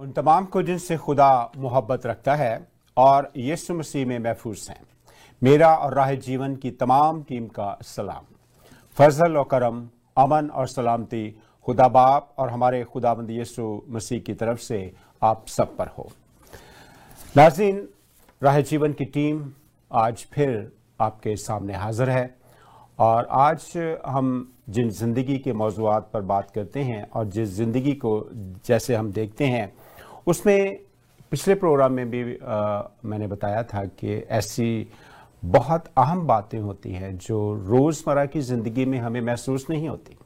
उन तमाम को जिनसे खुदा मोहब्बत रखता है और यीशु मसीह में महफूज हैं। मेरा और राह जीवन की तमाम टीम का सलाम, फजल और करम, अमन और सलामती खुदा बाप और हमारे खुदाबंद यीशु मसीह की तरफ से आप सब पर हो। नाज़रीन, राह जीवन की टीम आज फिर आपके सामने हाजिर है और आज हम जिन ज़िंदगी के मौज़ूआत पर बात करते हैं और जिस ज़िंदगी को जैसे हम देखते हैं, उसमें पिछले प्रोग्राम में भी मैंने बताया था कि ऐसी बहुत अहम बातें होती हैं जो रोज़मर्रा की ज़िंदगी में हमें महसूस नहीं होती,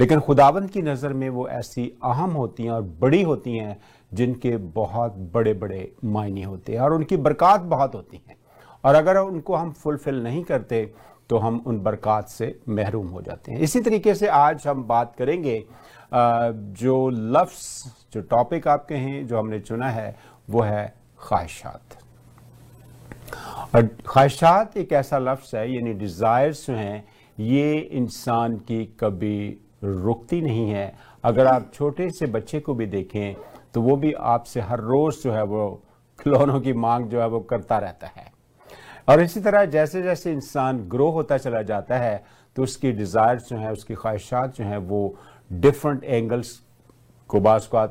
लेकिन खुदावंद की नज़र में वो ऐसी अहम होती हैं और बड़ी होती हैं जिनके बहुत बड़े बड़े मायने होते हैं और उनकी बरक़ात बहुत होती हैं। और अगर उनको हम फुलफ़िल नहीं करते तो हम उन बरक़ात से महरूम हो जाते हैं। इसी तरीके से आज हम बात करेंगे, जो लफ्ज़, जो टॉपिक आप कहें जो हमने चुना है वो है ख्वाहिशात। और ख्वाहिशात एक ऐसा लफ्ज़ है, यानी डिज़ायर्स जो हैं ये इंसान की कभी रुकती नहीं है। अगर आप छोटे से बच्चे को भी देखें तो वो भी आपसे हर रोज़ जो है वो खिलौनों की मांग जो है वो करता रहता है। और इसी तरह जैसे जैसे इंसान ग्रो होता चला जाता है तो उसकी डिज़ायर्स जो हैं, उसकी ख्वाहिशात जो हैं वो डिफरेंट एंगल्स को बास को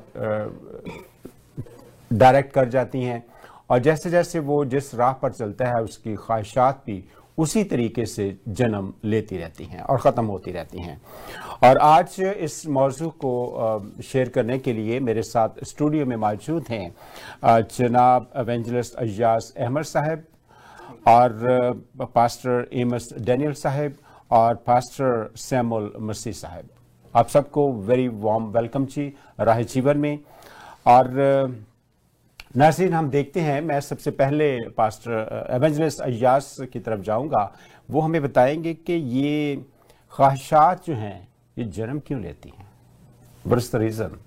डायरेक्ट कर जाती हैं। और जैसे जैसे वो जिस राह पर चलता है उसकी ख्वाहिशात भी उसी तरीके से जन्म लेती रहती हैं और ख़त्म होती रहती हैं। और आज इस मौजू को शेयर करने के लिए मेरे साथ स्टूडियो में मौजूद हैं जनाब एवेंजलिस्ट अय्याज अहमद साहब और पास्टर एमस डैनियल साहब और पास्टर सैमुअल मसीह साहब। आप सबको वेरी वार्म वेलकम जी राह जीवन में। और नाज़रीन, हम देखते हैं, मैं सबसे पहले पास्टर एवेंजलिस्ट अय्याज की तरफ जाऊंगा, वो हमें बताएंगे कि ये ख्वाहिशात जो हैं ये जन्म क्यों लेती हैं, व्हाट्स द रीज़न,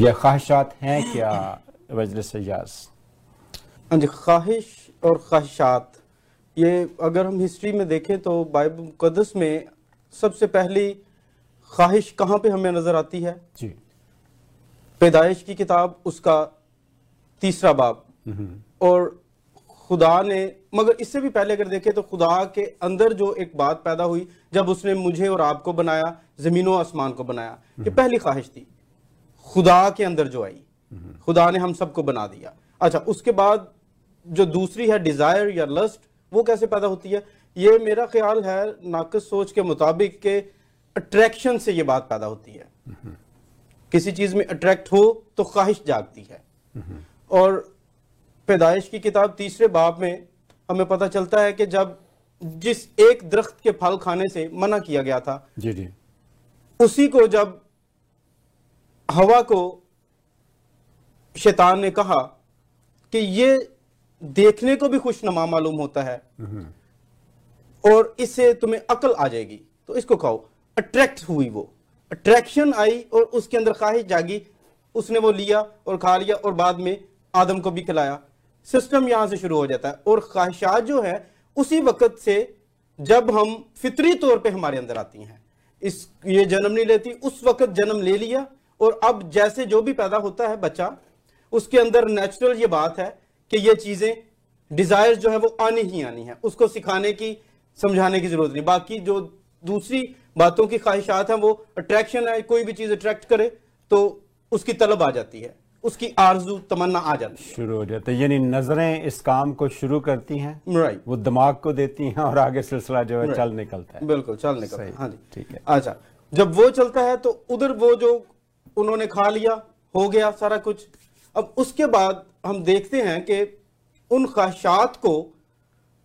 यह ख्वाहिशात हैं क्या? एवेंजलिस्ट अय्याज। हाँ जी, ख्वाहिश और ख्वाहिशात ये अगर हम हिस्ट्री में देखें तो बाइबल मुक़द्दस में सबसे पहली ख्वाहिश कहाँ पे हमें नज़र आती है जी? पैदाइश की किताब, उसका 3रा बाब। और खुदा ने, मगर इससे भी पहले अगर देखें तो खुदा के अंदर जो एक बात पैदा हुई जब उसने मुझे और आपको बनाया, ज़मीन और आसमान को बनाया, ये पहली ख्वाहिश थी खुदा के अंदर जो आई, खुदा ने हम सबको बना दिया। अच्छा, उसके बाद जो दूसरी है डिज़ायर या लस्ट, वो कैसे पैदा होती है? ये मेरा ख्याल है नाकस सोच के मुताबिक के अट्रैक्शन से ये बात पैदा होती है। किसी चीज़ में अट्रैक्ट हो तो ख्वाहिश जागती है। और पैदाइश की किताब 3रे बाब में हमें पता चलता है कि जब जिस एक दरख्त के फल खाने से मना किया गया था जी जी, उसी को जब हवा को शैतान ने कहा कि ये देखने को भी खुशनुमा मालूम होता है और इससे तुम्हें अकल आ जाएगी, तो इसको खाओ। अट्रैक्ट हुई, वो अट्रैक्शन आई और उसके अंदर ख्वाहिश जागी, उसने वो लिया और खा लिया और बाद में आदम को भी खिलाया। सिस्टम यहां से शुरू हो जाता है। और ख्वाहिशात जो है उसी वक्त से जब हम फितरी तौर पे हमारे अंदर आती हैं, इस ये जन्म नहीं लेती, उस वक्त जन्म ले लिया। और अब जैसे जो भी पैदा होता है बच्चा, उसके अंदर नेचुरल ये बात है कि ये चीज़ें, डिज़ायर्स जो है वो आनी ही आनी है, उसको सिखाने की, समझाने की ज़रूरत नहीं। बाकी जो दूसरी बातों की ख्वाहिशात हैं वो अट्रैक्शन है, कोई भी चीज़ अट्रैक्ट करे तो उसकी तलब आ जाती है, उसकी आरजू तमन्ना आ जाती है, शुरू हो जाता है। यानी नज़रें इस काम को शुरू करती हैं, राइट, वो दिमाग को देती हैं और आगे सिलसिला जो है चल निकलता है। बिल्कुल, चल निकलता है। हाँ जी, ठीक है। अच्छा, जब वो चलता है तो उधर वो जो उन्होंने खा लिया, हो गया सारा कुछ। अब उसके बाद हम देखते हैं कि उन ख्वाहिशात को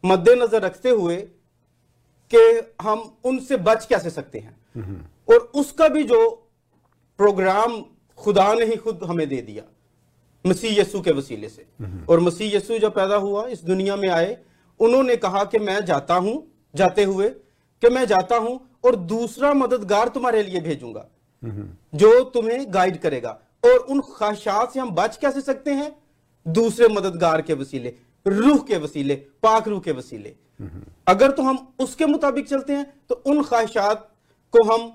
मद्देनजर रखते हुए कि हम उनसे बच कैसे सकते हैं, और उसका भी जो प्रोग्राम खुदा ने ही खुद हमें दे दिया मसीह यीशु के वसीले से। और मसीह यीशु जब पैदा हुआ, इस दुनिया में आए, उन्होंने कहा कि मैं जाता हूं, जाते हुए कि मैं जाता हूं और दूसरा मददगार तुम्हारे लिए भेजूंगा जो तुम्हें गाइड करेगा। और उन ख्वाहिशात से हम बच कैसे सकते हैं? दूसरे मददगार के वसीले, रूह के वसीले, पाक रूह के वसीले। अगर तो हम उसके मुताबिक चलते हैं तो उन ख्वाहिशात को हम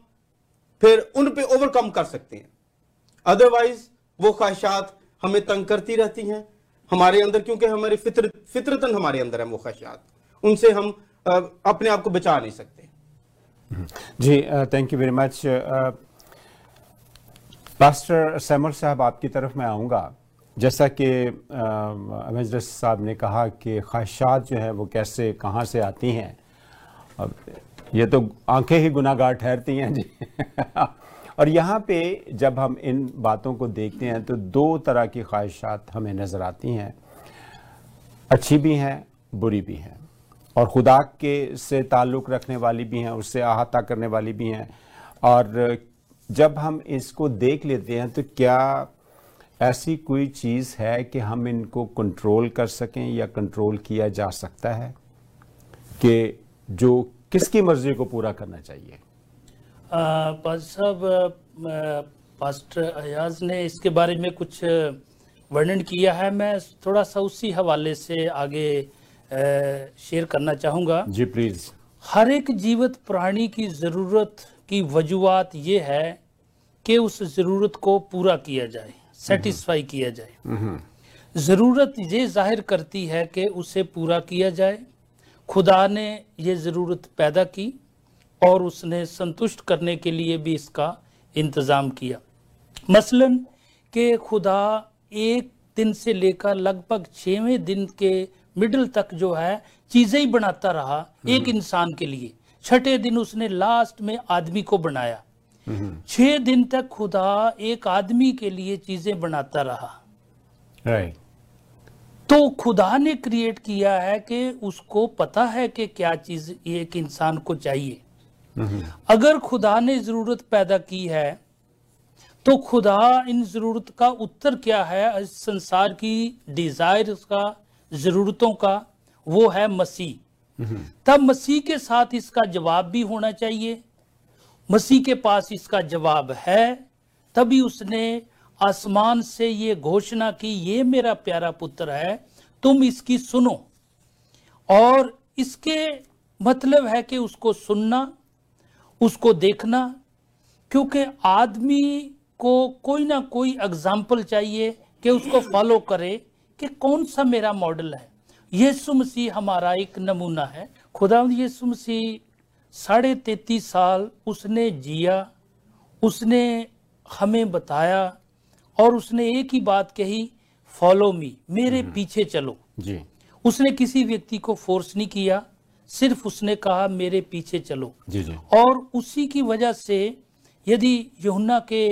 फिर उन पे ओवरकम कर सकते हैं। अदरवाइज वो ख्वाहिशात हमें तंग करती रहती हैं हमारे अंदर, क्योंकि हमारी फितरतन हमारे अंदर है वो ख्वाहिशात, उनसे हम अपने आप को बचा नहीं सकते। जी, thank you very much. Pastor Samuel साहब, आपकी तरफ मैं आऊँगा। जैसा कि एवेंजर साहब ने कहा कि ख्वाहिशात जो है वो कैसे कहाँ से आती हैं, अब ये तो आंखें ही गुनाहगार ठहरती हैं जी। और यहाँ पे जब हम इन बातों को देखते हैं तो दो तरह की ख्वाहिशात हमें नज़र आती हैं, अच्छी भी हैं बुरी भी हैं, और खुदा के से ताल्लुक़ रखने वाली भी हैं, उससे अहाता करने वाली भी हैं। और जब हम इसको देख लेते हैं तो क्या ऐसी कोई चीज़ है कि हम इनको कंट्रोल कर सकें या कंट्रोल किया जा सकता है कि जो किसकी मर्ज़ी को पूरा करना चाहिए? पास्टर अयाज ने इसके बारे में कुछ वर्णन किया है, मैं थोड़ा सा उसी हवाले से आगे शेयर करना चाहूँगा। जी प्लीज़। हर एक जीवित प्राणी की ज़रूरत की वजूहत ये है कि उस ज़रूरत को पूरा किया जाए, सेटिस्फाई किया जाए। ज़रूरत ये ज़ाहिर करती है कि उसे पूरा किया जाए। खुदा ने ये ज़रूरत पैदा की और उसने संतुष्ट करने के लिए भी इसका इंतज़ाम किया। मसलन कि खुदा एक दिन से लेकर लगभग 6वें दिन के मिडल तक जो है चीज़ें ही बनाता रहा एक इंसान के लिए। 6ठे दिन उसने लास्ट में आदमी को बनाया। 6 दिन तक खुदा एक आदमी के लिए चीज़ें बनाता रहा। राइट। तो खुदा ने क्रिएट किया है कि उसको पता है कि क्या चीज़ एक इंसान को चाहिए। अगर खुदा ने ज़रूरत पैदा की है तो खुदा इन ज़रूरत का उत्तर क्या है, इस संसार की डिज़ायर का, ज़रूरतों का, वो है मसीह। तब मसीह के साथ इसका जवाब भी होना चाहिए। मसीह के पास इसका जवाब है, तभी उसने आसमान से ये घोषणा की, ये मेरा प्यारा पुत्र है तुम इसकी सुनो। और इसके मतलब है कि उसको सुनना, उसको देखना, क्योंकि आदमी को कोई ना कोई एग्जाम्पल चाहिए कि उसको फॉलो करे कि कौन सा मेरा मॉडल है। यीशु मसीह हमारा एक नमूना है। खुदा यीशु मसीह 33.5 साल उसने जिया, उसने हमें बताया और उसने एक ही बात कही, फॉलो मी, मेरे पीछे चलो जी। उसने किसी व्यक्ति को फोर्स नहीं किया, सिर्फ उसने कहा मेरे पीछे चलो जी जी। और उसी की वजह से यदि यूहन्ना के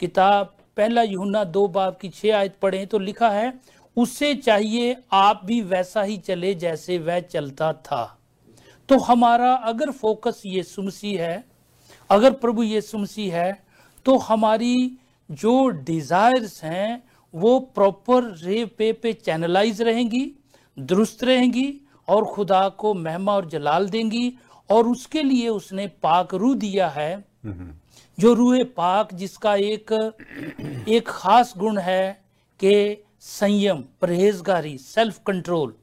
किताब 1 यूहन्ना 2 बाब की 6 आयत पढ़ें तो लिखा है, उससे चाहिए आप भी वैसा ही चले जैसे वह चलता था। तो हमारा अगर फोकस यीशु मसीह है, अगर प्रभु यीशु मसीह है, तो हमारी जो डिज़ायर्स हैं वो प्रॉपर रे पे चैनलाइज रहेंगी, दुरुस्त रहेंगी और खुदा को महिमा और जलाल देंगी। और उसके लिए उसने पाक रूह दिया है, जो रूह पाक जिसका एक ख़ास गुण है कि संयम, परहेजगारी, सेल्फ कंट्रोल।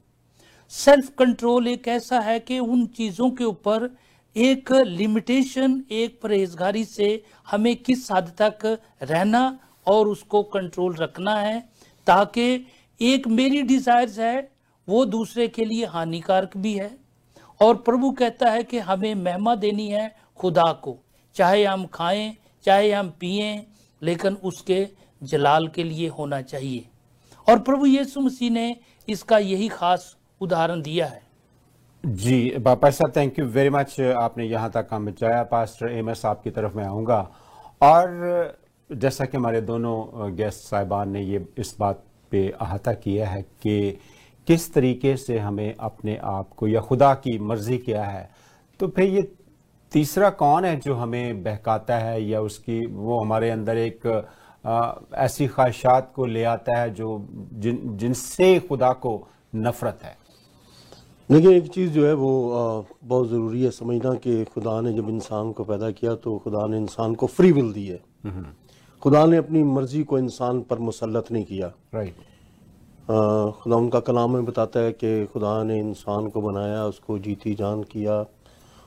सेल्फ कंट्रोल एक ऐसा है कि उन चीज़ों के ऊपर एक लिमिटेशन, एक परहेजगारी से हमें किस हद तक रहना और उसको कंट्रोल रखना है, ताकि एक मेरी डिज़ायर्स है वो दूसरे के लिए हानिकारक भी है। और प्रभु कहता है कि हमें महिमा देनी है खुदा को, चाहे हम खाएं चाहे हम पिएं, लेकिन उसके जलाल के लिए होना चाहिए। और प्रभु यीशु मसीह ने इसका यही ख़ास उदाहरण दिया है। जी बापा साहब, थैंक यू वेरी मच, आपने यहाँ तक काम बचाया। पास्टर एमर साहब की तरफ मैं आऊँगा। और जैसा कि हमारे दोनों गेस्ट साहिबान ने ये इस बात पे अहाता किया है कि किस तरीके से हमें अपने आप को, या खुदा की मर्ज़ी क्या है, तो फिर ये तीसरा कौन है जो हमें बहकाता है, या उसकी वो हमारे अंदर एक ऐसी ख्वाहिशात को ले आता है जो जिनसे खुदा को नफ़रत है? देखिए, एक चीज़ जो है वो बहुत ज़रूरी है समझना कि खुदा ने जब इंसान को पैदा किया तो खुदा ने इंसान को फ्री विल दी है। खुदा ने अपनी मर्ज़ी को इंसान पर मुसल्लत नहीं किया। राइट। खुदा उनका कलाम में बताता है कि खुदा ने इंसान को बनाया, उसको जीती जान किया,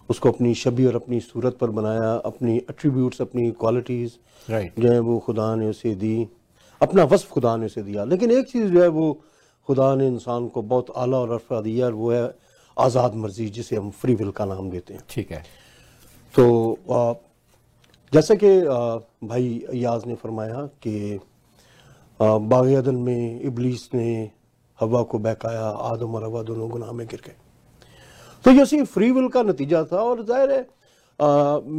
उसको अपनी शबी और अपनी सूरत पर बनाया, अपनी एट्रीब्यूट्स, अपनी क्वालिटीज़ जो है वो खुदा ने उसे दी। अपना वस्फ खुदा ने उसे दिया। लेकिन एक चीज़ जो है वो खुदा ने इंसान को बहुत आला और रफ़ा दिया, और वो है आज़ाद मर्जी, जिसे हम फ्री विल का नाम देते हैं। ठीक है। तो जैसा कि भाई याज ने फरमाया कि बाग़ अदन में इब्लीस ने हवा को बहकाया, आदम और हवा दोनों गुनाह में गिर गए। तो ये उसी फ्री विल का नतीजा था। और ज़ाहिर है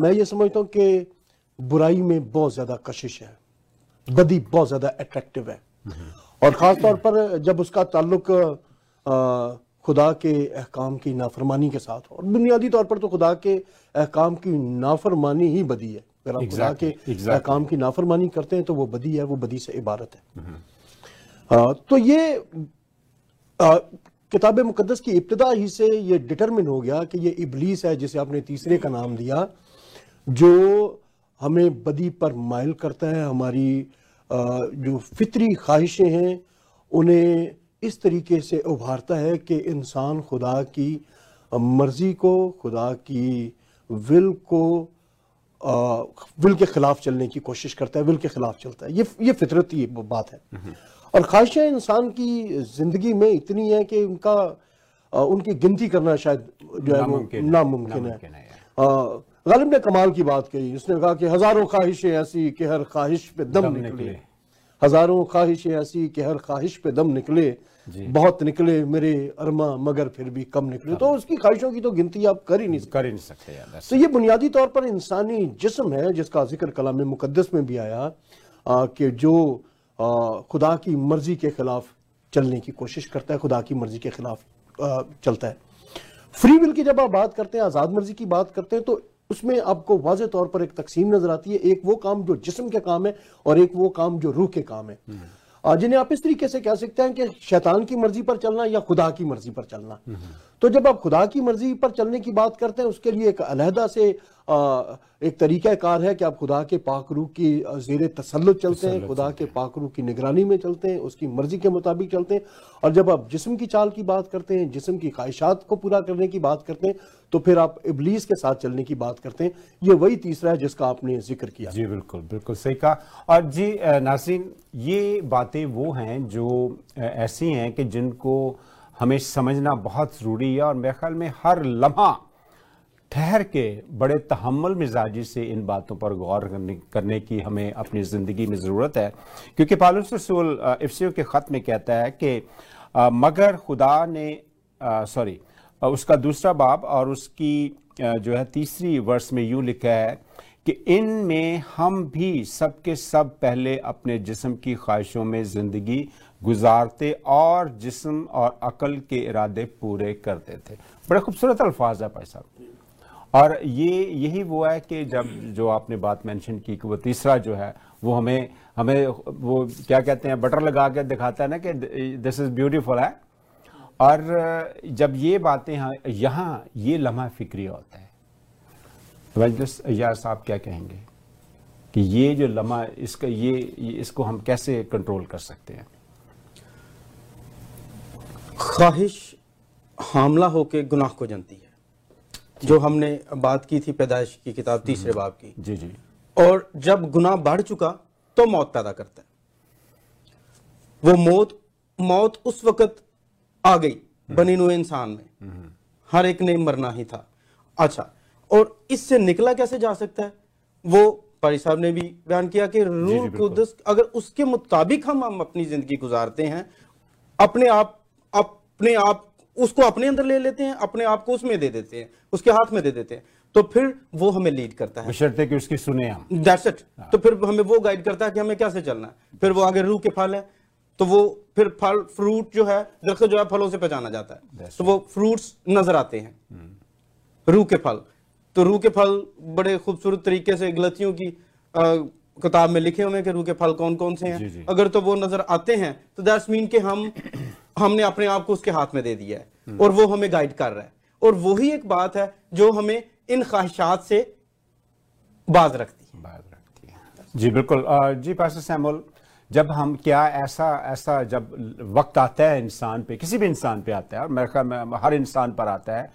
मैं ये समझता हूँ कि बुराई में बहुत ज़्यादा कशिश है, बदी बहुत ज़्यादा अट्रैक्टिव है, और ख़ास तौर पर जब उसका ताल्लुक खुदा के अहकाम की नाफरमानी के साथ हो। और बुनियादी तौर पर तो खुदा के अहकाम की नाफरमानी ही बदी है। अगर आप खुदा के अहकाम की नाफरमानी करते हैं तो वो बदी है, वो बदी से इबारत है। तो ये किताब मुकद्दस की इब्तिदा ही से ये डिटरमिन हो गया कि ये इब्लीस है, जिसे आपने तीसरे का नाम दिया, जो हमें बदी पर माइल करता है। हमारी जो फितरी ख्वाहिशें हैं उन्हें इस तरीके से उभारता है कि इंसान खुदा की मर्ज़ी को, खुदा की विल को, विल के ख़िलाफ़ चलने की कोशिश करता है, विल के ख़िलाफ़ चलता है। ये फितरती बात है। और ख्वाहिशें इंसान की ज़िंदगी में इतनी हैं कि उनकी गिनती करना शायद जो है वो नामुमकिन है। गालिब ने कमाल की बात कही, उसने कहा कि हज़ारों ख्वाहिशें ऐसी कि हर ख्वाहिश पे दम निकले, हज़ारों ख्वाहिशें ऐसी कि हर ख्वाहिश पे दम निकले, बहुत निकले मेरे अरमा मगर फिर भी कम निकले। तो उसकी ख्वाहिशों की तो गिनती आप कर ही नहीं सकते। तो ये बुनियादी तौर पर इंसानी जिस्म है, जिसका जिक्र कलाम मुकद्दस में भी आया कि जो खुदा की मर्ज़ी के ख़िलाफ़ चलने की कोशिश करता है, खुदा की मर्ज़ी के ख़िलाफ़ चलता है। फ्री विल की जब आप बात करते हैं, आज़ाद मर्ज़ी की बात करते हैं, तो उसमें आपको वाज़े तौर पर एक तकसीम नज़र आती है। एक वो काम जो जिस्म के काम है और एक वो काम जो रूह के काम है, जिन्हें आप इस तरीके से कह सकते हैं कि शैतान की मर्ज़ी पर चलना या खुदा की मर्ज़ी पर चलना। तो जब आप खुदा की मर्ज़ी पर चलने की बात करते हैं, उसके लिए एक अलहदा से एक तरीका कार है कि आप खुदा के पाक रूह की ज़ेरे तसल्लुत चलते हैं, खुदा के पाक रूह की निगरानी में चलते हैं, उसकी मर्ज़ी के मुताबिक चलते हैं। और जब आप जिस्म की चाल की बात करते हैं, जिस्म की ख्वाहिशात को पूरा करने की बात करते हैं, तो फिर आप इब्लीस के साथ चलने की बात करते हैं। ये वही तीसरा है जिसका आपने जिक्र किया। जी बिल्कुल, बिल्कुल सही कहा। और जी नाज़रीन, ये बातें वो हैं जो ऐसी हैं कि जिनको हमें समझना बहुत ज़रूरी है, और मेरे ख्याल में हर लम्हा ठहर के बड़े तहम्मुल मिजाजी से इन बातों पर गौर करने की हमें अपनी ज़िंदगी में ज़रूरत है। क्योंकि पालूस रसूल अफसी के ख़त में कहता है कि मगर खुदा ने उसका दूसरा बाब और उसकी जो है तीसरी वर्स में यूँ लिखा है कि इन में हम भी सब के सब पहले अपने जिस्म की ख्वाहिशों में ज़िंदगी गुजारते और जिस्म और अकल के इरादे पूरे करते थे। बड़े खूबसूरत अल्फाज है भाई साहब। और यही वो है कि जब जो आपने बात मेंशन की कि वो तीसरा जो है वो हमें वो क्या कहते हैं, बटर लगा के दिखाता है ना कि दिस इज़ ब्यूटीफुल है। और जब ये बातें यहाँ ये लम्हा फिक्री होता है, वंजस यार साहब क्या कहेंगे कि ये जो लम्हा इसका इसको हम कैसे कंट्रोल कर सकते हैं? ख्वाहिश हामला होके गुनाह को जनती है, जो हमने बात की थी पैदाइश की किताब तीसरे बाब की। जी जी। और जब गुनाह बढ़ चुका तो मौत पैदा करता है। वो मौत उस वक़्त आ गई बने हुए इंसान में, हर एक ने मरना ही था। अच्छा, और इससे निकला कैसे जा सकता है? वो पारी साहब ने भी बयान किया कि रूह कुद्स, अगर उसके मुताबिक हम अपनी ज़िंदगी गुजारते हैं, अपने आप उसको अपने अंदर ले लेते हैं, अपने आप को उसमें दे देते हैं, उसके हाथ में दे देते हैं, तो फिर वो हमें लीड करता है, बशर्ते कि उसकी सुने हम। That's it। तो फिर हमें वो गाइड करता है कि हमें कैसे चलना है। फिर वो आगे रूह के फल है, तो वो फिर फल फ्रूट जो है, दरख्त जो है फलों से पहचाना जाता है। तो वो फ्रूट्स नजर आते हैं, रूह के फल। तो रूह के फल बड़े खूबसूरत तरीके से गलतियों की किताब में लिखे हुए हैं कि रूह के फल कौन कौन से हैं। अगर तो वो नजर आते हैं तो दैट्स मीन कि हमने अपने आप को उसके हाथ में दे दिया है और वो हमें गाइड कर रहा है। और वही एक बात है जो हमें इन ख्वाहिशात से बाज रखती है। जी बिल्कुल। जी पास्टर सैमुअल, जब हम क्या ऐसा जब वक्त आता है इंसान पे, किसी भी इंसान पे आता है, और मेरे ख्याल में हर इंसान पर आता है,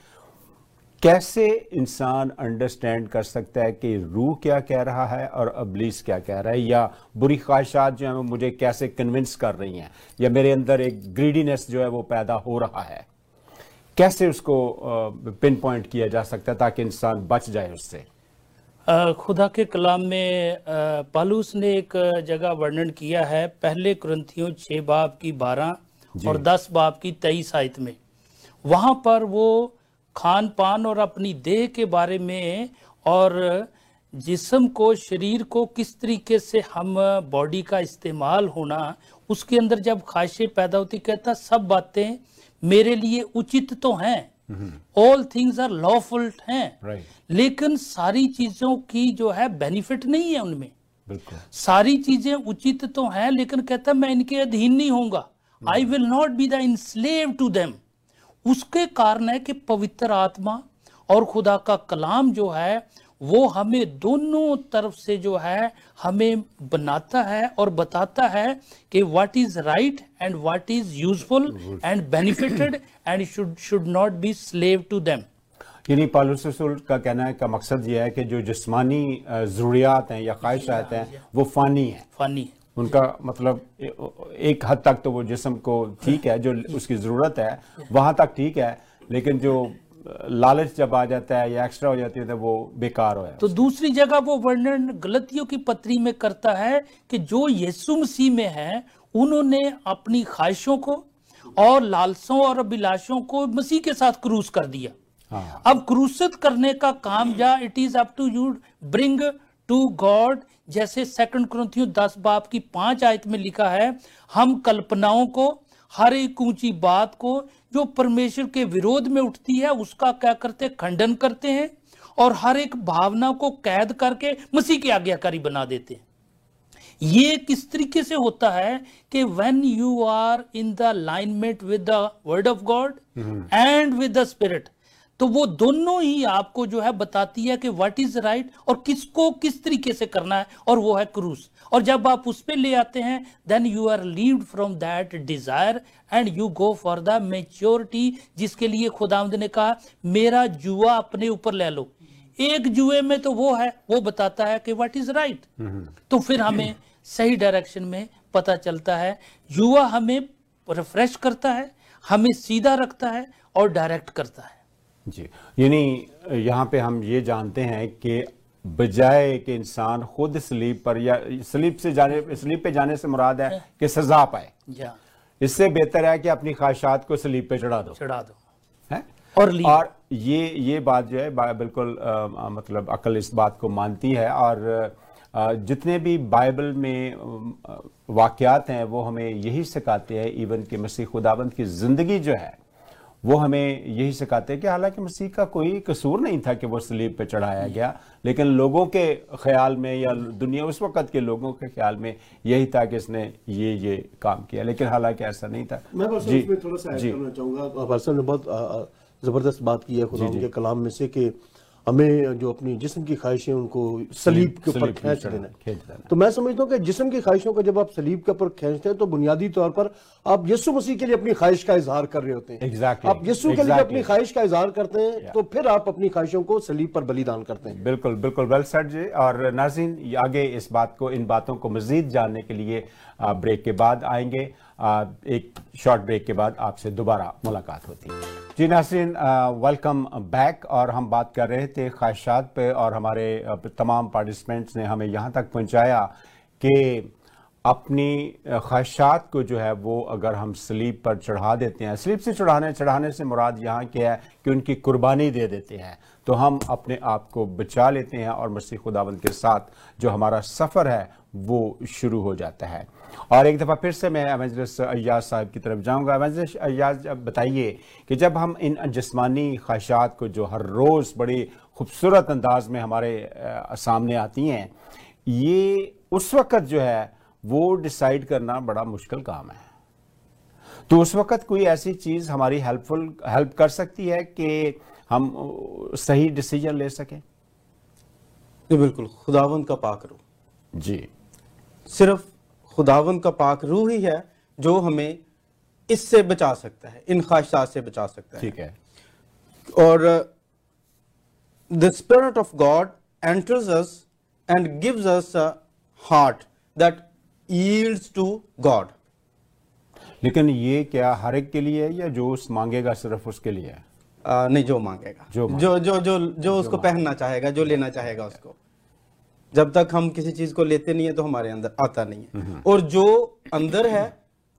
कैसे इंसान अंडरस्टैंड कर सकता है कि रूह क्या कह रहा है और अब्लीस क्या कह रहा है, या बुरी ख्वाहिशात जो है वो मुझे कैसे कन्विंस कर रही हैं, या मेरे अंदर एक ग्रीडीनेस जो है वो पैदा हो रहा है। कैसे उसको पिन पॉइंट किया जा सकता है ताकि इंसान बच जाए उससे। खुदा के कलाम में पालूस ने एक जगह वर्णन किया है, पहले कुरिन्थियों 6 बाब की 12 और 10 बाब की 23 आयत में। वहाँ पर वो खान पान और अपनी देह के बारे में और जिस्म को, शरीर को किस तरीके से हम बॉडी का इस्तेमाल होना, उसके अंदर जब ख्वाहिशें पैदा होती, कहता सब बातें मेरे लिए उचित तो हैं, ऑल थिंग्स आर लॉफुल हैं, लेकिन सारी चीजों की जो है बेनिफिट नहीं है उनमें। सारी चीजें उचित तो हैं लेकिन कहता मैं इनके अधीन नहीं होऊंगा, I will not be the enslave to them. उसके कारण है कि पवित्र आत्मा और खुदा का कलाम जो है वो हमें दोनों तरफ से जो है हमें बनाता है और बताता है कि what is right and what is useful and benefited and should not be slave to them. यानी पालूस रसूल का कहना है का मकसद यह है कि जो जिस्मानी ज़रूरियात हैं या ख्वाहिशात हैं वो फ़ानी हैं। उनका मतलब एक हद तक तो वो जिस्म को ठीक है, जो उसकी ज़रूरत है वहाँ तक ठीक है, लेकिन जो लालच जब आ जाता है या एक्स्ट्रा हो जाती है तो वो बेकार हो। तो दूसरी जगह वो वर्णन गलतियों की पत्री में करता है कि जो यीशु मसीह में है उन्होंने अपनी ख्वाहिशों को और लालसों और अभिलाषों को मसीह के साथ क्रूस कर दिया। हाँ। अब क्रूसित करने का काम जा, it is up to you bring to God, जैसे 2 कुरिन्थियों 10 बाब की 5 आयत में लिखा है, हम कल्पनाओं को, हर एक ऊंची बात को जो परमेश्वर के विरोध में उठती है उसका क्या करते, खंडन करते हैं और हर एक भावना को कैद करके मसीह के आज्ञाकारी बना देते हैं। ये किस तरीके से होता है कि when you are in the alignment with the word of God and with the spirit, तो वो दोनों ही आपको जो है बताती है कि व्हाट इज राइट और किसको किस तरीके से करना है, और वो है क्रूस। और जब आप उस पे ले आते हैं then you are relieved from that desire and you go for the maturity, जिसके लिए खुदावंद ने कहा मेरा जुआ अपने ऊपर ले लो। एक जुए में तो वो है, वो बताता है कि व्हाट इज राइट, तो फिर हमें सही डायरेक्शन में पता चलता है। जुआ हमें रिफ्रेश करता है, हमें सीधा रखता है और डायरेक्ट करता है। जी, यानी यहाँ पे हम ये जानते हैं कि बजाय कि इंसान खुद स्लीप पर या स्लीप पे जाने से मुराद है कि सजा पाए, इससे बेहतर है कि अपनी ख्वाहिशात को स्लीप पे चढ़ा दो है। और ये बात जो है बिल्कुल मतलब अकल इस बात को मानती है, और जितने भी बाइबल में वाकयात हैं वो हमें यही सिखाते हैं। इवन कि मसीह खुदाबंद की ज़िंदगी जो है वो हमें यही सिखाते हैं कि हालांकि मसीह का कोई कसूर नहीं था कि वो सलीब पे चढ़ाया गया, लेकिन लोगों के ख्याल में या दुनिया उस वक्त के लोगों के ख्याल में यही था कि इसने ये काम किया, लेकिन हालांकि ऐसा नहीं था। मैं बस इसमें थोड़ा सा ऐड करना चाहूँगा। पालूस ने बहुत ज़बरदस्त बात की है खुदा के कलाम में से कि हमें जो अपनी जिस्म की ख्वाहिशें उनको सलीब के ऊपर खींच देना। तो मैं समझता हूँ कि जिस्म की ख्वाहिशों को जब आप सलीब के ऊपर खींचते हैं तो बुनियादी तौर पर आप यीशु मसीह के लिए अपनी ख्वाहिश का इजहार कर रहे होते हैं। Exactly. आप यीशु के लिए अपनी ख्वाहिश का इजहार करते हैं। Yeah. तो फिर आप अपनी ख्वाहिशों को सलीब पर बलिदान करते हैं। बिल्कुल बिल्कुल, वेल सेड जी। और नाज़रीन, आगे इस बात को, इन बातों को मज़ीद जानने के लिए ब्रेक के बाद आएंगे। एक शॉर्ट ब्रेक के बाद आपसे दोबारा मुलाकात होती है। जी नाज़रीन, वेलकम बैक। और हम बात कर रहे थे ख्वाहिशात पे, और हमारे तमाम पार्टिसिपेंट्स ने हमें यहाँ तक पहुँचाया कि अपनी ख्वाहिशात को जो है वो अगर हम स्लीप पर चढ़ा देते हैं, स्लीप से चढ़ाने से मुराद यहाँ क्या है कि उनकी कुर्बानी दे देते हैं, तो हम अपने आप को बचा लेते हैं और मसीह खुदावंद के साथ जो हमारा सफ़र है वो शुरू हो जाता है। और एक दफ़ा फिर से मैं एवेंजलिस्ट अय्याज साहब की तरफ जाऊंगा। एवेंजलिस्ट अय्याज, बताइए कि जब हम इन जिस्मानी ख्वाहिशात को जो हर रोज़ बड़ी खूबसूरत अंदाज में हमारे सामने आती हैं, ये उस वक़्त जो है वो डिसाइड करना बड़ा मुश्किल काम है, तो उस वक़्त कोई ऐसी चीज़ हमारी हेल्प कर सकती है कि हम सही डिसीजन ले सकें? जी बिल्कुल, खुदावंद का पाक रूह। जी, सिर्फ खुदावंद का पाक रूह ही है जो हमें इससे बचा सकता है, इन ख्वाहिशात से बचा सकता है। ठीक है। और the Spirit of God enters us and gives us a heart that yields to God. लेकिन ये क्या हर एक के लिए है या जो उस मांगेगा सिर्फ उसके लिए है? नहीं, जो मांगेगा, जो उसको पहनना चाहेगा, जो लेना चाहेगा उसको। जब तक हम किसी चीज को लेते नहीं है तो हमारे अंदर आता नहीं है, और जो अंदर है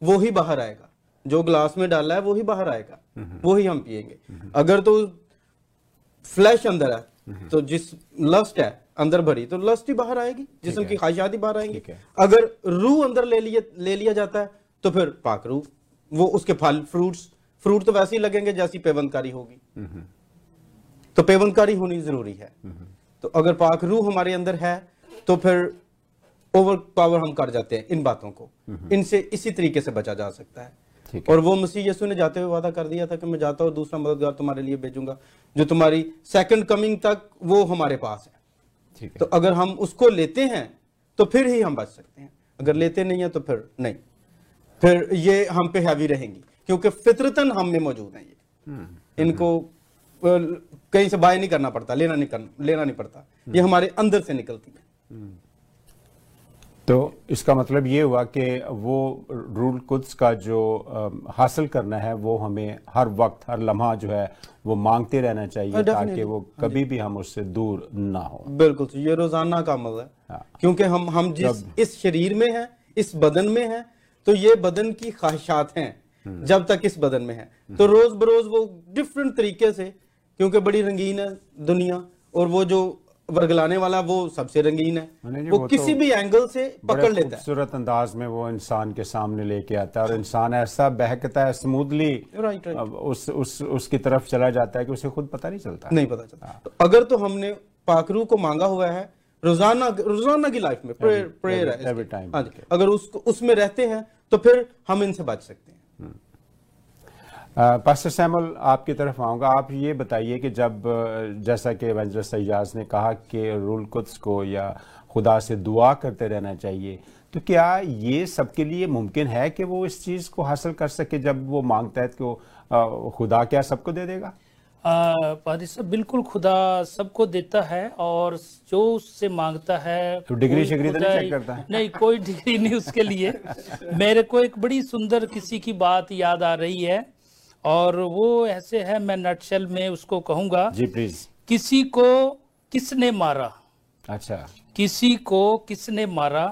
वो ही बाहर आएगा। जो ग्लास में डाला है वो ही बाहर आएगा, वो ही हम पिएंगे। अगर तो फ्लैश अंदर है तो जिस लस्ट है अंदर भरी तो लस्ट ही बाहर आएगी, जिसम की ख्वाहिशात ही बाहर आएंगी। अगर रूह अंदर ले लिया जाता है तो फिर पाक रूह, वो उसके फल फ्रूट तो वैसे ही लगेंगे जैसी पैबंदकारी होगी। तो पैबंदकारी होनी जरूरी है। तो अगर पाक रूह हमारे अंदर है तो फिर ओवर पावर हम कर जाते हैं इन बातों को, इनसे इसी तरीके से बचा जा सकता है। और वो मसीह यीशु ने जाते हुए वादा कर दिया था कि मैं जाता हूँ दूसरा मददगार तुम्हारे लिए भेजूंगा, जो तुम्हारी सेकंड कमिंग तक वो हमारे पास है। तो अगर हम उसको लेते हैं तो फिर ही हम बच सकते हैं, अगर लेते नहीं है तो फिर नहीं, फिर ये हम पे हावी रहेंगी, क्योंकि फितरतन हम में मौजूद है ये। इनको कहीं से बाय नहीं करना पड़ता, लेना नहीं पड़ता, ये हमारे अंदर से निकलती है। तो इसका मतलब ये हुआ कि वो रूल कुद्स का जो हासिल करना है वो हमें हर वक्त, हर लम्हा जो है वो मांगते रहना चाहिए, ताकि वो कभी भी हम उससे दूर ना हो। बिल्कुल, ये रोजाना का अमल है। हाँ। क्योंकि हम जिस इस शरीर में हैं, इस बदन में हैं, तो ये बदन की ख्वाहिशात हैं जब तक इस बदन में है। तो रोज बरोज वो डिफरेंट तरीके से, क्योंकि बड़ी रंगीन है दुनिया, और वो जो वर्गलाने वाला वो सबसे रंगीन है, वो किसी तो भी एंगल से पकड़ लेता है, खूबसूरत अंदाज में वो इंसान के सामने लेके आता है, और इंसान ऐसा बहकता है स्मूथली, उसकी तरफ चला जाता है कि उसे खुद पता नहीं चलता। तो अगर तो हमने पाकरू को मांगा हुआ है, रोजाना की लाइफ में प्रेयर है, अगर उसमें रहते हैं तो फिर हम इनसे बच सकते हैं। पास्टर सैमुअल, आपकी तरफ आऊँगा। आप ये बताइए कि जब, जैसा कि एवेंजलिस्ट इजाज ने कहा कि रूल कुद्स को या खुदा से दुआ करते रहना चाहिए, तो क्या ये सबके लिए मुमकिन है कि वो इस चीज़ को हासिल कर सके जब वो मांगता है तो खुदा क्या सबको दे देगा? पादरी साहब, बिल्कुल खुदा सबको देता है, और जो उससे मांगता है। तो डिग्री शिग्री तो नहीं चेक करता है? नहीं, कोई डिग्री नहीं उसके लिए। मेरे को एक बड़ी सुंदर किसी की बात याद आ रही है, और वो ऐसे है, मैं नटशेल में उसको कहूँगा जी, प्लीज। किसी को किसने मारा? अच्छा, किसी को किसने मारा।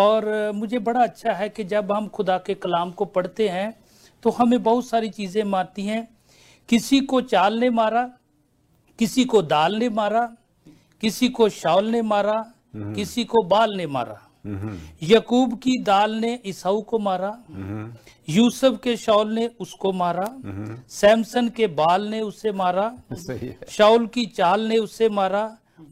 और मुझे बड़ा अच्छा है कि जब हम खुदा के कलाम को पढ़ते हैं तो हमें बहुत सारी चीज़ें मारती हैं। किसी को चाल ने मारा, किसी को दाल ने मारा, किसी को शाऊल ने मारा, किसी को बाल ने मारा। यकूब की दाल ने ईसाऊ को मारा, यूसुफ के शाऊल ने उसको मारा, सैमसन के बाल ने उसे मारा, शाऊल की चाल ने उसे मारा,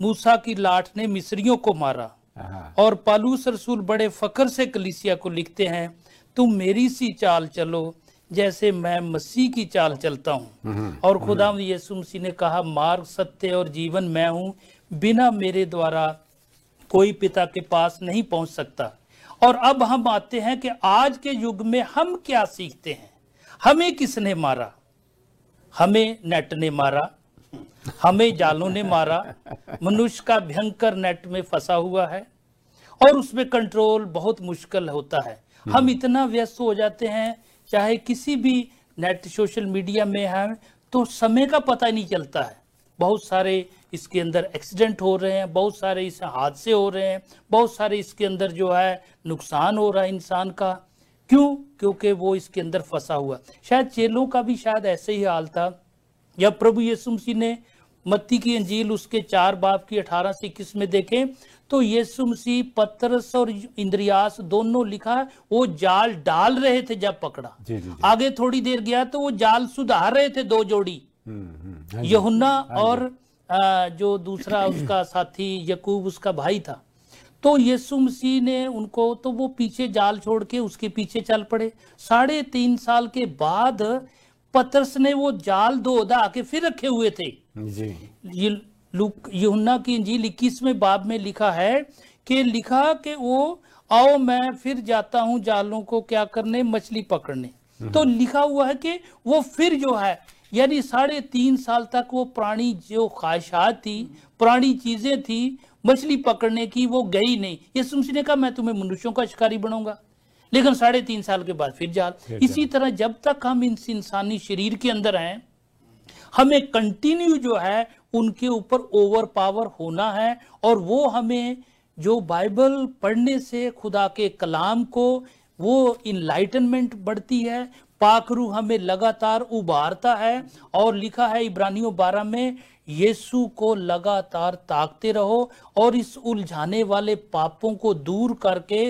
मूसा की लाठ ने मिस्रियों को मारा। और पालूस रसूल बड़े फकर से कलीसिया को लिखते हैं, तुम मेरी सी चाल चलो जैसे मैं मसीह की चाल चलता हूँ। और खुदा यीशु मसीह ने कहा, मार्ग, सत्य और जीवन मैं हूँ, बिना मेरे द्वारा कोई पिता के पास नहीं पहुंच सकता। और अब हम आते हैं कि आज के युग में हम क्या सीखते हैं। हमें किसने मारा? हमें नेट ने मारा, हमें जालों ने मारा। मनुष्य का भयंकर नेट में फंसा हुआ है, और उसमें कंट्रोल बहुत मुश्किल होता है। हम इतना व्यस्त हो जाते हैं, चाहे किसी भी नेट सोशल मीडिया में है, तो समय का पता ही नहीं चलता है। बहुत सारे इसके अंदर एक्सीडेंट हो रहे हैं, बहुत सारे इस हादसे हो रहे हैं, बहुत सारे इसके अंदर जो है नुकसान हो रहा है इंसान का। क्यों? क्योंकि वो इसके अंदर फंसा हुआ। शायद चेलों का भी शायद ऐसे ही हाल था, जब प्रभु यीशु मसीह ने मत्ती की अंजील उसके 4:18-21 में देखें तो यीशु मसीह, पत्रस और इंद्रियास दोनों लिखा वो जाल डाल रहे थे जब पकड़ा। आगे थोड़ी देर गया तो वो जाल सुधार रहे थे, दो जोड़ी, योहना और जो दूसरा उसका साथी यकूब, उसका भाई था। तो यीशु मसीह ने उनको, तो वो पीछे जाल छोड़ के उसके पीछे चल पड़े। 3.5 साल के बाद पत्रस ने वो जाल दोदा के फिर रखे हुए थे। ये लूक यूहन्ना की इंजील 21वें बाब में लिखा है कि वो आओ मैं फिर जाता हूँ जालों को क्या करने, मछली पकड़ने। तो लिखा हुआ है कि वो फिर जो है यानी 3.5 साल तक वो पुरानी जो ख्वाहिशात थी, पुरानी चीजें थी मछली पकड़ने की, वो गई नहीं। यीशु मसीह ने कहा मैं तुम्हें मनुष्यों का शिकारी बनाऊंगा, लेकिन 3.5 साल के बाद फिर जाल। इसी तरह जब तक हम इस इंसानी शरीर के अंदर हैं हमें कंटिन्यू जो है उनके ऊपर ओवर पावर होना है, और वो हमें जो बाइबल पढ़ने से खुदा के कलाम को वो इनलाइटनमेंट बढ़ती है, पाक रूह हमें लगातार उबारता है। और लिखा है इब्रानियों 12 में यीशु को लगातार ताकते रहो और इस उलझाने वाले पापों को दूर करके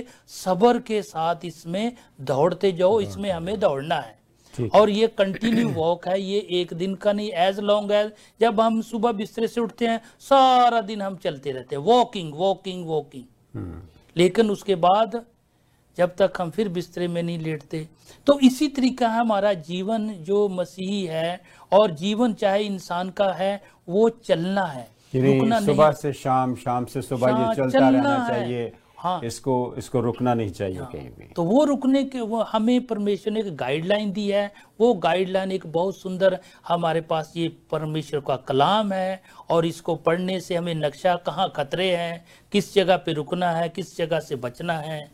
सब्र के साथ इसमें दौड़ते जाओ। इसमें हमें दौड़ना है और ये कंटिन्यू वॉक है, ये एक दिन का नहीं। एज लॉन्ग एज जब हम सुबह बिस्तर से उठते हैं सारा दिन हम चलते रहते हैं, वॉकिंग वॉकिंग वॉकिंग, लेकिन उसके बाद जब तक हम फिर बिस्तर में नहीं लेटते। तो इसी तरीका हमारा जीवन जो मसीही है और जीवन चाहे इंसान का है वो चलना है, रुकना नहीं। सुबह से शाम, शाम से सुबह ये चलता रहना चाहिए। हाँ, इसको रुकना नहीं चाहिए। हाँ, कहीं भी। तो वो रुकने के वो हमें परमेश्वर ने एक गाइडलाइन दी है। वो गाइडलाइन एक बहुत सुंदर हमारे पास ये परमेश्वर का कलाम है और इसको पढ़ने से हमें नक्शा कहाँ खतरे हैं, किस जगह पे रुकना है, किस जगह से बचना है,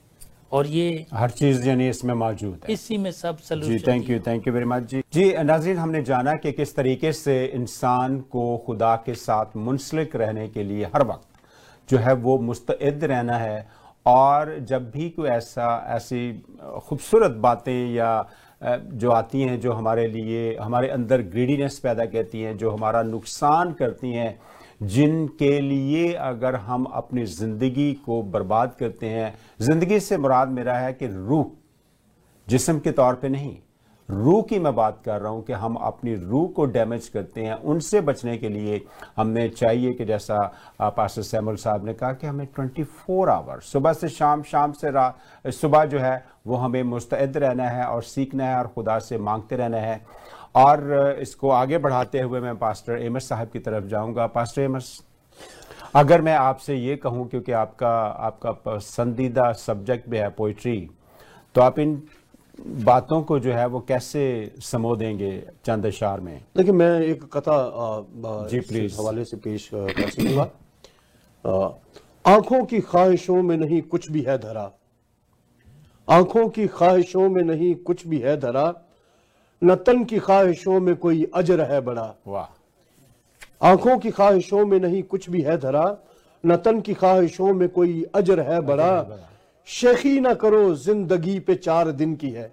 और ये हर चीज यानी इसमें मौजूद है। इसी में सब सलूशन। जी थैंक यू वेरी मच जी। जी नाज़रीन, हमने जाना कि किस तरीके से इंसान को खुदा के साथ मुंसलिक रहने के लिए हर वक्त जो है वो मुस्तैद रहना है, और जब भी कोई ऐसी खूबसूरत बातें या जो आती हैं जो हमारे लिए हमारे अंदर ग्रीडीनेस पैदा करती हैं, जो हमारा नुकसान करती हैं, जिनके लिए अगर हम अपनी ज़िंदगी को बर्बाद करते हैं। ज़िंदगी से मुराद मेरा है कि रूह, जिस्म के तौर पे नहीं, रूह की मैं बात कर रहा हूँ कि हम अपनी रूह को डैमेज करते हैं। उनसे बचने के लिए हमें चाहिए कि जैसा पास्टर सैमुअल साहब ने कहा कि हमें 24 आवर सुबह से शाम, शाम से रात, सुबह जो है वो हमें मुस्तैद रहना है और सीखना है और खुदा से मांगते रहना है। और इसको आगे बढ़ाते हुए मैं पास्टर एमस साहब की तरफ जाऊँगा। पास्टर एमस, अगर मैं आपसे ये कहूँ क्योंकि आपका पसंदीदा सब्जेक्ट भी है पोइट्री, तो आप इन बातों को जो है वो कैसे समो देंगे चंद अशार में? देखिए मैं एक कथा इस हवाले से पेश कर सकूंगा। आंखों की ख्वाहिशों में नहीं कुछ भी है धरा, आंखों की ख्वाहिशों में नहीं कुछ भी है धरा, न तन की ख्वाहिशों में कोई अजर है बड़ा। वाह, आंखों की ख्वाहिशों में नहीं कुछ भी है धरा, न तन की ख्वाहिशों में कोई अजर है बड़ा। शेखी ना करो जिंदगी पे 4 दिन की है,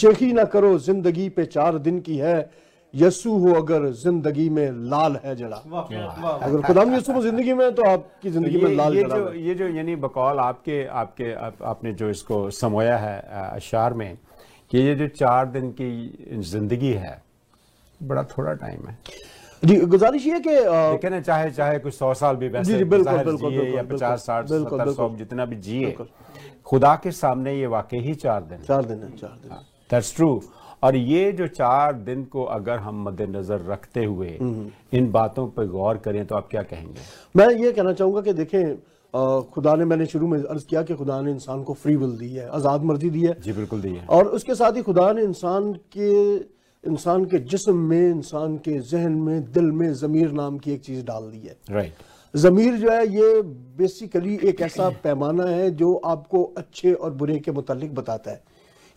शेखी ना करो जिंदगी पे 4 दिन की है, यसु हो अगर जिंदगी में लाल है जड़ा। अगर खुदाम यसु हो जिंदगी में तो आपकी जिंदगी में लाल जड़ा। ये जो यानी बकौल आपने जो इसको समोया है अशार में कि ये जो 4 दिन की जिंदगी है बड़ा थोड़ा टाइम है। जी गुजारिश ये कि कहना चाहे कुछ 100 साल भी वैसे बिल्कुल 50 60 70 100 जितना भी जिए, खुदा के सामने ये वाकई ही 4 दिन है। That's true. और ये जो 4 दिन को अगर हम मद्देनजर रखते हुए इन बातों पर गौर करें तो आप क्या कहेंगे? मैं ये कहना चाहूंगा कि देखें खुदा ने, मैंने शुरू में अर्ज किया कि खुदा ने इंसान को फ्री विल दी है, आजाद मर्जी दी है। जी बिल्कुल दी है। और उसके साथ ही खुदा ने इंसान के जिस्म में, इंसान के जहन में, दिल में ज़मीर नाम की एक चीज़ डाल दी है। राइट। ज़मीर जो है ये बेसिकली एक ऐसा पैमाना है जो आपको अच्छे और बुरे के मुतालिक बताता है।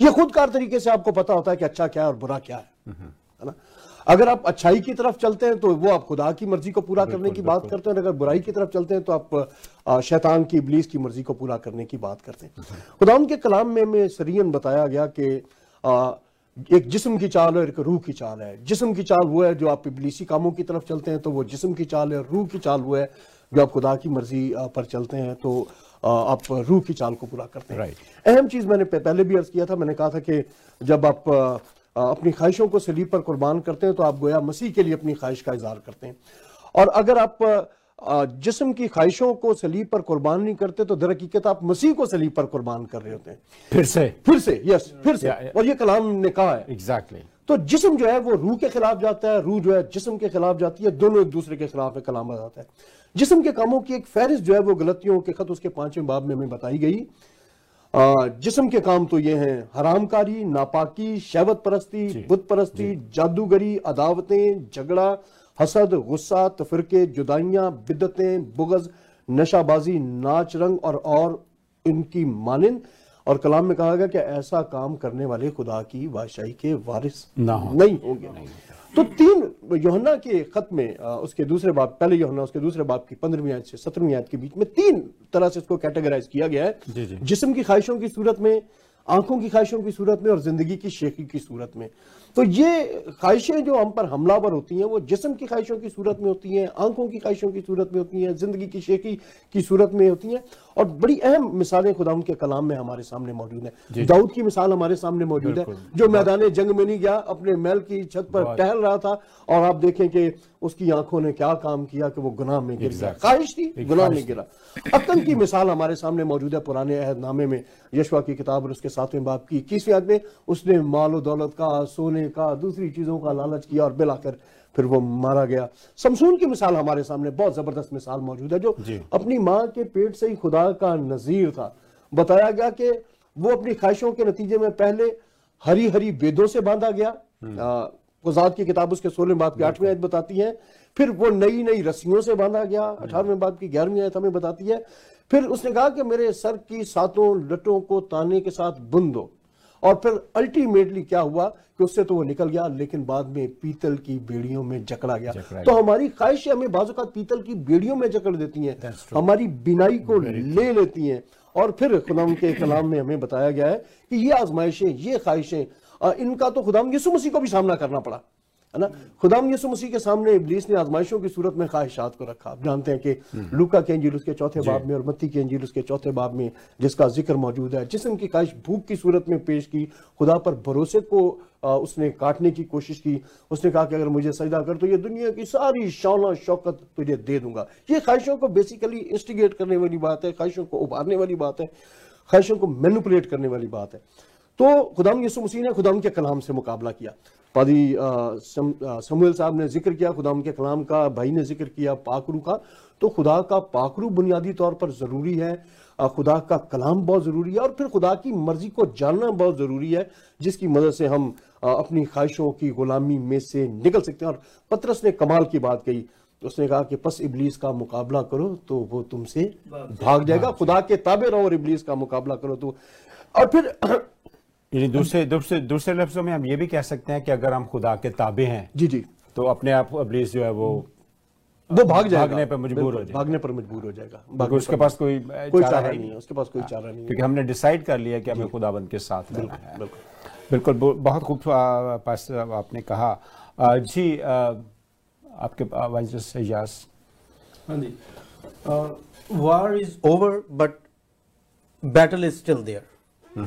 ये खुदकार तरीके से आपको पता होता है कि अच्छा क्या है और बुरा क्या है ना। अगर आप अच्छाई की तरफ चलते हैं तो वो आप खुदा की मर्जी को पूरा करने की बात करते हैं, अगर बुराई की तरफ चलते हैं तो आप शैतान की, इब्लीस की मर्जी को पूरा करने की बात करते हैं। खुदा उनके कलाम में सरीन बताया गया कि एक जिस्म की चाल है और एक रूह की चाल है। जिस्म की चाल वो है जो आप इब्लीसी कामों की तरफ चलते हैं तो वो जिस्म की चाल है, और रूह की चाल वो है जो आप खुदा की मर्जी पर चलते हैं तो आप रूह की चाल को पूरा करते हैं। अहम चीज़ मैंने पहले भी अर्ज किया था, मैंने कहा था कि जब आप अपनी ख्वाहिशों को सलीब पर कुर्बान करते हैं तो आप गोया मसीह के लिए अपनी ख्वाहिश का इजहार करते हैं, और अगर आप जिस्म की ख्वाहिशों को सलीब पर कुर्बान नहीं करते तो दर हकीकत आप मसीह को सलीब पर कुर्बान कर रहे होते हैं। फिर से यस फिर से। और ये कलाम ने कहा है एग्जैक्टली। तो जिस्म जो है वो रूह के खिलाफ जाता है, रूह जो है जिस्म के खिलाफ जाती है, दोनों एक दूसरे के खिलाफ कलाम आता है। जिस्म के कामों की एक फहरिस्त जो है वो गलतियों के खत उसके 5वें बाब में हमें बताई गई। जिस्म के काम तो ये हैं हरामकारी, नापाकी, शहवत परस्ती, बुत परस्ती, जादूगरी, अदावतें, झगड़ा, हसद, गुस्सा, तफरके, जुदाइयां, बिदतें, बुगज, नशाबाजी, नाच रंग और इनकी मानिंद। और कलाम में कहा गया कि ऐसा काम करने वाले खुदा की बादशाही के वारिस नहीं होंगे। तो तीन योहना के खत में उसके दूसरे बाब, पहले योहना उसके दूसरे बाब की 15वीं आयत से 17वीं आयत के बीच में तीन तरह से इसको कैटेगराइज किया गया है, जिस्म की ख्वाहिशों की सूरत में, आंखों की ख्वाहिशों की सूरत में और जिंदगी की शेखी की सूरत में। तो ये ख्वाहिशें जो हम पर हमलावर होती हैं वो जिस्म की ख्वाहिशों की सूरत में होती हैं, आंखों की ख्वाहिशों की सूरत में होती हैं, जिंदगी की शेखी की सूरत में होती हैं। और बड़ी अहम मिसालें खुदावंद के कलाम में हमारे सामने मौजूद हैं। दाऊद की मिसाल हमारे सामने मौजूद है जो मैदान जंग में नहीं गया, अपने महल की छत पर टहल रहा था और आप देखें कि उसकी आंखों ने क्या काम किया कि वो गुनाह में गिर गया। ख्वाहिश थी, गुनाह में गिरा। अकल की मिसाल हमारे सामने मौजूद है पुराने अहदनामे में, येशुआ की किताब और उसके 7वें बाब की 21वीं आयत में। उसने माल और दौलत का, सोने का, दूसरी चीजों का लालच किया और बिलाकर फिर वो मारा गया। शमसून की मिसाल हमारे सामने बहुत जबरदस्त मिसाल मौजूद है जो अपनी माँ के पेट से ही खुदा का नजीर था। बताया गया कि वो अपनी ख्वाहिशों के नतीजे में पहले हरी हरी बेदों से बांधा गया, कुजात की किताब उसके 16वें बाब की 8वीं आयत बताती है। फिर वो नई नई रस्सियों से बांधा गया, 18वें बाब की 11वीं आयत हमें बताती है। फिर उसने कहा कि मेरे सर की 7 लटों को ताने के साथ बुन दो। और फिर अल्टीमेटली क्या हुआ कि उससे तो वो निकल गया लेकिन बाद में पीतल की बेड़ियों में जकड़ा गया। तो हमारी ख्वाहिशें हमें बाज़ औक़ात पीतल की बेड़ियों में जकड़ देती हैं, हमारी बिनाई को ले लेती हैं। और फिर खुदा के कलाम में हमें बताया गया है कि ये आजमाइशें, ये ख्वाहिशें, इनका तो खुदा यीशु मसीह को भी सामना करना पड़ा है ना। खुदा यीशु मसीह के सामने इब्लीस ने आजमाइशों की सूरत में ख्वाहिशात को रखा। आप जानते हैं कि लूक के इंजील उसके 4 बाब में और मत्ती के इंजील उसके 4 बाब में जिसका जिक्र मौजूद है, जिस्म की ख्वाहिश भूख की सूरत में पेश की। खुदा पर भरोसे को उसने काटने की कोशिश की। उसने कहा कि अगर मुझे सजदा कर तो ये दुनिया की सारी शौला शौकत तुझे दे दूंगा। ये ख्वाहिशों को बेसिकली इंस्टिगेट करने वाली बात है, ख्वाहिशों को उभारने वाली बात है, ख्वाहिशों को मैनिपुलेट करने वाली बात है। तो खुदाम यीशु मसीह ने खुदाम के कलाम से मुकाबला किया। पादी समूएल साहब ने जिक्र किया खुदाम के कलाम का, भाई ने जिक्र किया पाकरू का। तो खुदा का पाकरू बुनियादी तौर पर ज़रूरी है, खुदा का कलाम बहुत ज़रूरी है और फिर खुदा की मर्ज़ी को जानना बहुत ज़रूरी है जिसकी मदद से हम अपनी ख्वाहिशों की ग़ुलामी में से निकल सकते हैं। और पत्रस ने कमाल की बात कही, उसने कहा कि बस इब्लीस का मुकाबला करो तो वो तुमसे भाग जाएगा। खुदा के ताबे रहो और इब्लीस का मुकाबला करो तो। और फिर यानी दूसरे लफ्जों में हम ये भी कह सकते हैं कि अगर हम खुदा के ताबे हैं तो अपने आप इब्लीस जो है वो भागने पर मजबूर हो जाएगा, उसके पास कोई चारा नहीं है, उसके पास कोई चारा नहीं है क्योंकि हमने डिसाइड कर लिया कि हमें खुदाबंद के साथ रहना है। बिल्कुल, बहुत खूब आपने कहा जी। आपके vice Ejaz war is over but battle is still there.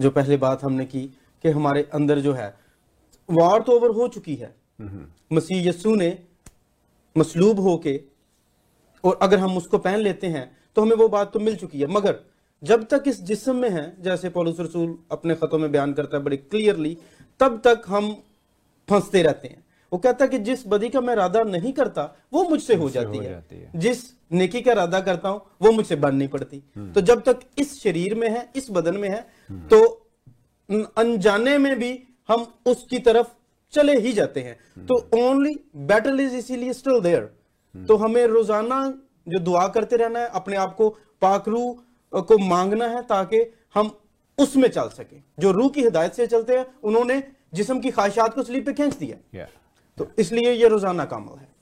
जो पहले बात हमने की कि हमारे अंदर जो है वार तो ओवर हो चुकी है, मसीह यीशु ने मसलूब होके, और अगर हम उसको पहन लेते हैं तो हमें वो बात तो मिल चुकी है। मगर जब तक इस जिस्म में है, जैसे पौलुस रसूल अपने खतों में बयान करता है बड़ी क्लियरली, तब तक हम फंसते रहते हैं। वो कहता है कि जिस बदी का मैं इरादा नहीं करता वो मुझसे हो जाती है। जिस नेकी का इरादा करता हूं वो मुझसे बननी पड़ती। तो जब तक इस शरीर में है, इस बदन में है, तो अनजाने में भी हम उसकी तरफ चले ही जाते हैं। तो ओनली बैटल इज इसीलिए स्टिल देयर। तो हमें रोजाना जो दुआ करते रहना है, अपने आप को पाकरू को मांगना है ताकि हम उसमें चल सके। जो रूह की हिदायत से चलते हैं उन्होंने जिस्म की ख्वाहिशात को स्लीप पे खींच दिया, तो इसलिए ये रोजाना कामल है।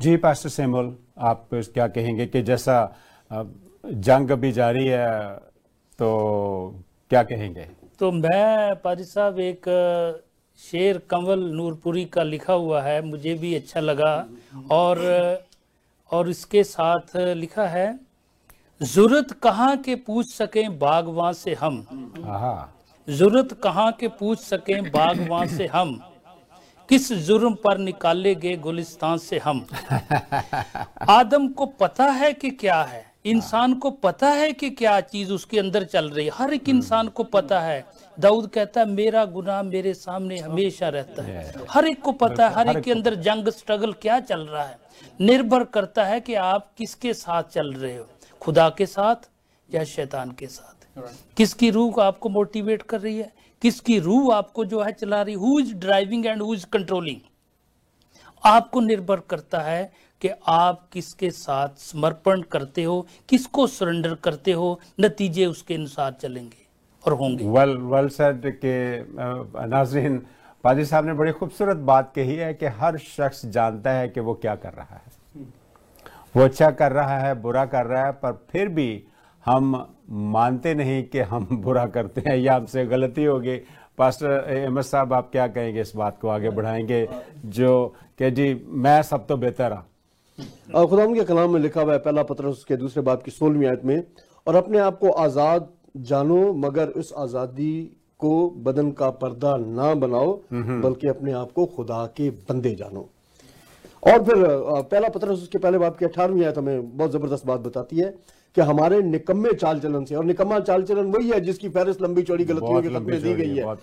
जी पास्टर सैमुअल, आप क्या कहेंगे कि जैसा जंग अभी जारी है तो क्या कहेंगे? तो मैं पादरी साहब एक शेर कंवल नूरपुरी का लिखा हुआ है, मुझे भी अच्छा लगा, और इसके साथ लिखा है, जरूरत कहाँ के पूछ सकें बागवां से हम, जरूरत कहाँ के पूछ सकें बागवां से हम, किस जुर्म पर निकालेंगे गुलिस्तान से हम। आदम को पता है कि क्या है, इंसान को पता है कि क्या चीज उसके अंदर चल रही है, हर एक इंसान को पता है। दाऊद कहता है मेरा गुनाह मेरे सामने हमेशा रहता है। हर एक को पता है, हर एक के अंदर जंग स्ट्रगल क्या चल रहा है। निर्भर करता है कि आप किसके साथ चल रहे हो, खुदा के साथ या शैतान के साथ। किसकी रूह आपको मोटिवेट कर रही है, किसकी रूह आपको जो है चला रही, who is driving and who is controlling, आपको निर्भर करता है कि आप किसके साथ समर्पण करते हो, किसको सरेंडर करते हो, नतीजे उसके अनुसार चलेंगे और होंगे। वेल सेड के नाज़रीन, पादरी साहब ने बड़ी खूबसूरत बात कही है कि हर शख्स जानता है कि वो क्या कर रहा है, वो अच्छा कर रहा है, बुरा कर रहा है, पर फिर भी हम मानते नहीं कि हम बुरा करते हैं या हमसे गलती होगी। पास्टर अहमद साहब, आप क्या कहेंगे, इस बात को आगे बढ़ाएंगे जो कि जी मैं सब तो बेहतर हूँ। और खुदाम के कलाम में लिखा हुआ है पहला पत्रस के दूसरे बाब की 16वीं आयत में, और अपने आप को आज़ाद जानो मगर उस आज़ादी को बदन का पर्दा ना बनाओ बल्कि अपने आप को खुदा के बंदे जानो। और फिर पहला पत्रस उसके पहले बाब की 18वीं आयत हमें बहुत ज़बरदस्त बात बताती है कि हमारे निकम्मे चाल चलन से, और निकम्मा चाल चलन वही है जिसकी फहरिस्त लंबी चौड़ी गलतियों के तकमे दी गई है,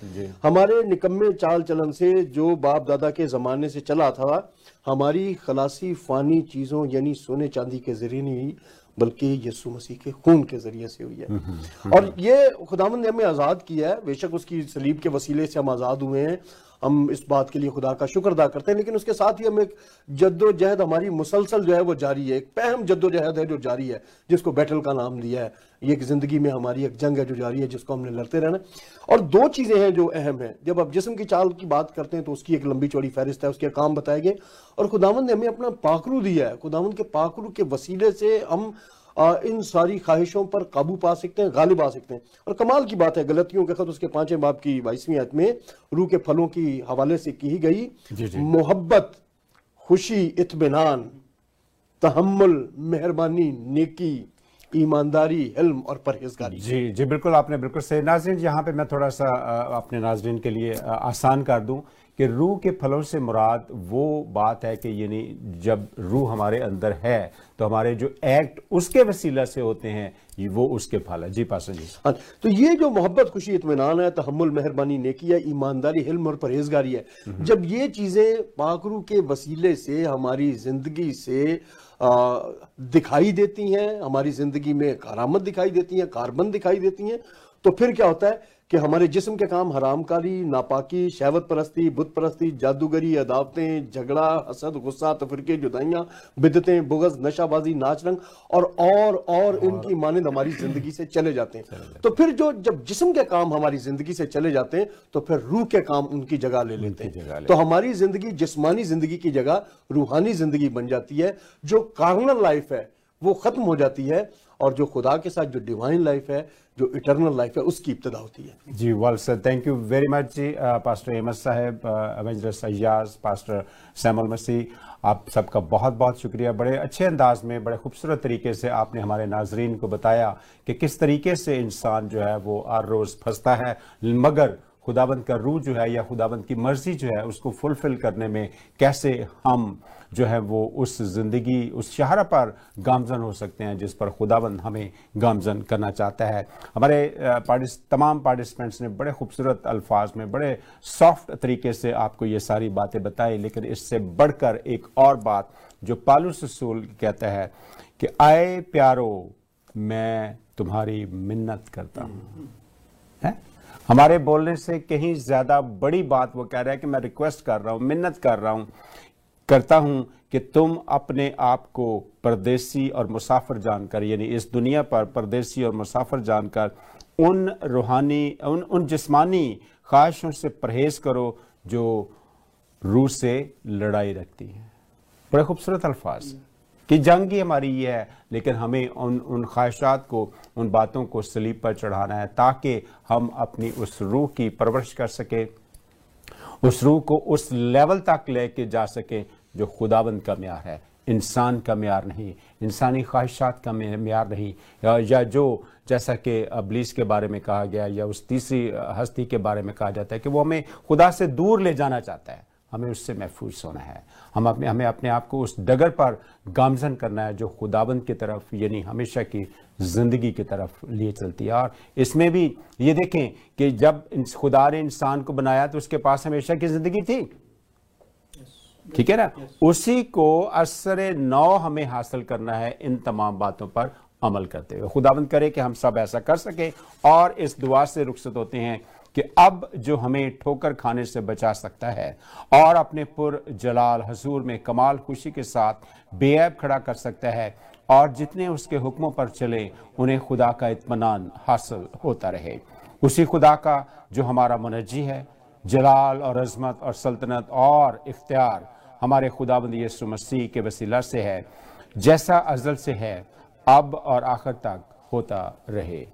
हमारे निकम्मे चाल चलन से जो बाप दादा के ज़माने से चला था, हमारी खलासी फ़ानी चीज़ों यानी सोने चांदी के ज़रिए नहीं हुई बल्कि यीशु मसीह के खून के ज़रिए से हुई है। और ये खुदावंद ने हमें आज़ाद किया है, बेशक उसकी सलीब के वसीले से हम आज़ाद हुए हैं, हम इस बात के लिए खुदा का शुक्र अदा करते हैं, लेकिन उसके साथ ही हम एक जद्दोजहद हमारी मुसलसल जो है वो जारी है, एक पहम जद्दोजहद है जो जारी है, जिसको बैटल का नाम दिया है। ये एक ज़िंदगी में हमारी एक जंग है जो जारी है, जिसको हमने लड़ते रहना। और दो चीज़ें हैं जो अहम हैं। जब आप जिस्म की चाल की बात करते हैं तो उसकी एक लंबी चौड़ी फहरिस्त है, उसके काम बताए गए, और खुदावंद ने हमें अपना पाखरू दिया है। खुदावंद के पाखरू के वसीले से हम इन सारी ख्वाहिशों पर काबू पा सकते हैं, गालिब आ सकते हैं। और कमाल की बात है, गलतियों के खत उसके 5वें बाब की 22वीं आयत में रूह के फलों की हवाले से की गई मोहब्बत, खुशी, इत्मीनान, तहम्मुल, मेहरबानी, नेकी, ईमानदारी, इल्म और परहेजगारी। जी जी बिल्कुल, आपने बिल्कुल सही। नाज़रीन, यहाँ पे मैं थोड़ा सा अपने नाज़रीन के लिए आसान कर दूँ कि रूह के फलों से मुराद वो बात है कि यानी जब रूह हमारे अंदर है तो हमारे जो एक्ट उसके वसीला से होते हैं वो उसके फल है। जी पासा जी, हाँ, तो ये जो मोहब्बत, खुशी, इत्मीनान है, तहम्मुल, मेहरबानी, नेकी है, ईमानदारी, हिल्म और परहेजगारी है, जब ये चीज़ें पाकरू के वसीले से हमारी ज़िंदगी से दिखाई देती हैं, हमारी ज़िंदगी में कारामद दिखाई देती हैं, कारबन दिखाई देती हैं, तो फिर क्या होता है कि हमारे जिस्म के काम हरामकारी, नापाकी, शहवत परस्ती, बुत परस्ती, जादूगरी, अदावतें, झगड़ा, हसद, गुस्सा, तफरके, जुदाइयाँ, बिदतें, बुगज, नशाबाजी, नाच रंग और इनकी मानंद हमारी ज़िंदगी से चले जाते हैं। तो फिर जब जिस्म के काम हमारी ज़िंदगी से चले जाते हैं तो फिर रूह के काम उनकी जगह ले लेते हैं। तो हमारी ज़िंदगी जिस्मानी ज़िंदगी की जगह रूहानी ज़िंदगी बन जाती है। जो कार्नल लाइफ है वो ख़त्म हो जाती है और जो खुदा के साथ जो डिवाइन लाइफ है, जो इटर्नल लाइफ है, उसकी इब्तदा होती है। जी well sir, thank you very much जी। पास्टर अहमद साहब, अवेंजर सयाज, पास्टर सैमुअल मसीह, आप सबका बहुत बहुत शुक्रिया। बड़े अच्छे अंदाज में, बड़े खूबसूरत तरीके से आपने हमारे नाजरीन को बताया कि किस तरीके से इंसान जो है वो हर रोज़ फंसता है, मगर खुदाबंद का रूह जो है या खुदाबंद की मर्ज़ी जो है उसको फुलफ़िल करने में कैसे हम जो है वो उस ज़िंदगी, उस शाहरा पर गामजन हो सकते हैं जिस पर खुदाबंद हमें गामजन करना चाहता है। हमारे तमाम पार्टिसिपेंट्स ने बड़े खूबसूरत अल्फाज में, बड़े सॉफ्ट तरीके से आपको ये सारी बातें बताई, लेकिन इससे बढ़कर एक और बात जो पालूस रसूल कहता है कि आए प्यारो मैं तुम्हारी मिन्नत करता हूँ। है हमारे बोलने से कहीं ज़्यादा बड़ी बात वो कह रहा है कि मैं रिक्वेस्ट कर रहा हूँ, मिन्नत कर रहा हूँ, करता हूँ कि तुम अपने आप को परदेसी और मुसाफिर जानकर, यानी इस दुनिया पर परदेसी और मुसाफिर जानकर उन रूहानी उन जिस्मानी ख्वाहिशों से परहेज करो जो रूह से लड़ाई रखती हैं। बड़े खूबसूरत अल्फाज कि जंग ही हमारी ये है, लेकिन हमें उन ख्वाहिशात को, उन बातों को सलीब पर चढ़ाना है ताकि हम अपनी उस रूह की परवरिश कर सकें, उस रूह को उस लेवल तक लेके जा सकें जो खुदाबंद का म्यार है, इंसान का म्यार नहीं, इंसानी ख्वाहिशात का म्यार नहीं, या जो जैसा कि इब्लीस के बारे में कहा गया या उस तीसरी हस्ती के बारे में कहा जाता है कि वो हमें खुदा से दूर ले जाना चाहता है। हमें उससे महफूज होना है, हमें अपने आप को उस डगर पर गामजन करना है जो खुदाबंद की तरफ यानी हमेशा की ज़िंदगी की तरफ लिए चलती है। और इसमें भी ये देखें कि जब खुदा ने इंसान को बनाया तो उसके पास हमेशा की ज़िंदगी थी, ठीक है ना, उसी को असर नौ हमें हासिल करना है इन तमाम बातों पर अमल करते हुए। खुदावंद करे कि हम सब ऐसा कर सके और इस दुआ से रुखसत होते हैं कि अब जो हमें ठोकर खाने से बचा सकता है और अपने पुर जलाल हजूर में कमाल खुशी के साथ बेऐब खड़ा कर सकता है, और जितने उसके हुक्मों पर चले उन्हें खुदा का इत्मीनान हासिल होता रहे। उसी खुदा का जो हमारा मुनज्जी है, जलाल और अजमत और सल्तनत और इख्तियार हमारे खुदाबंद यीशु मसीह के वसीला से है, जैसा अजल से है अब और आखिर तक होता रहे।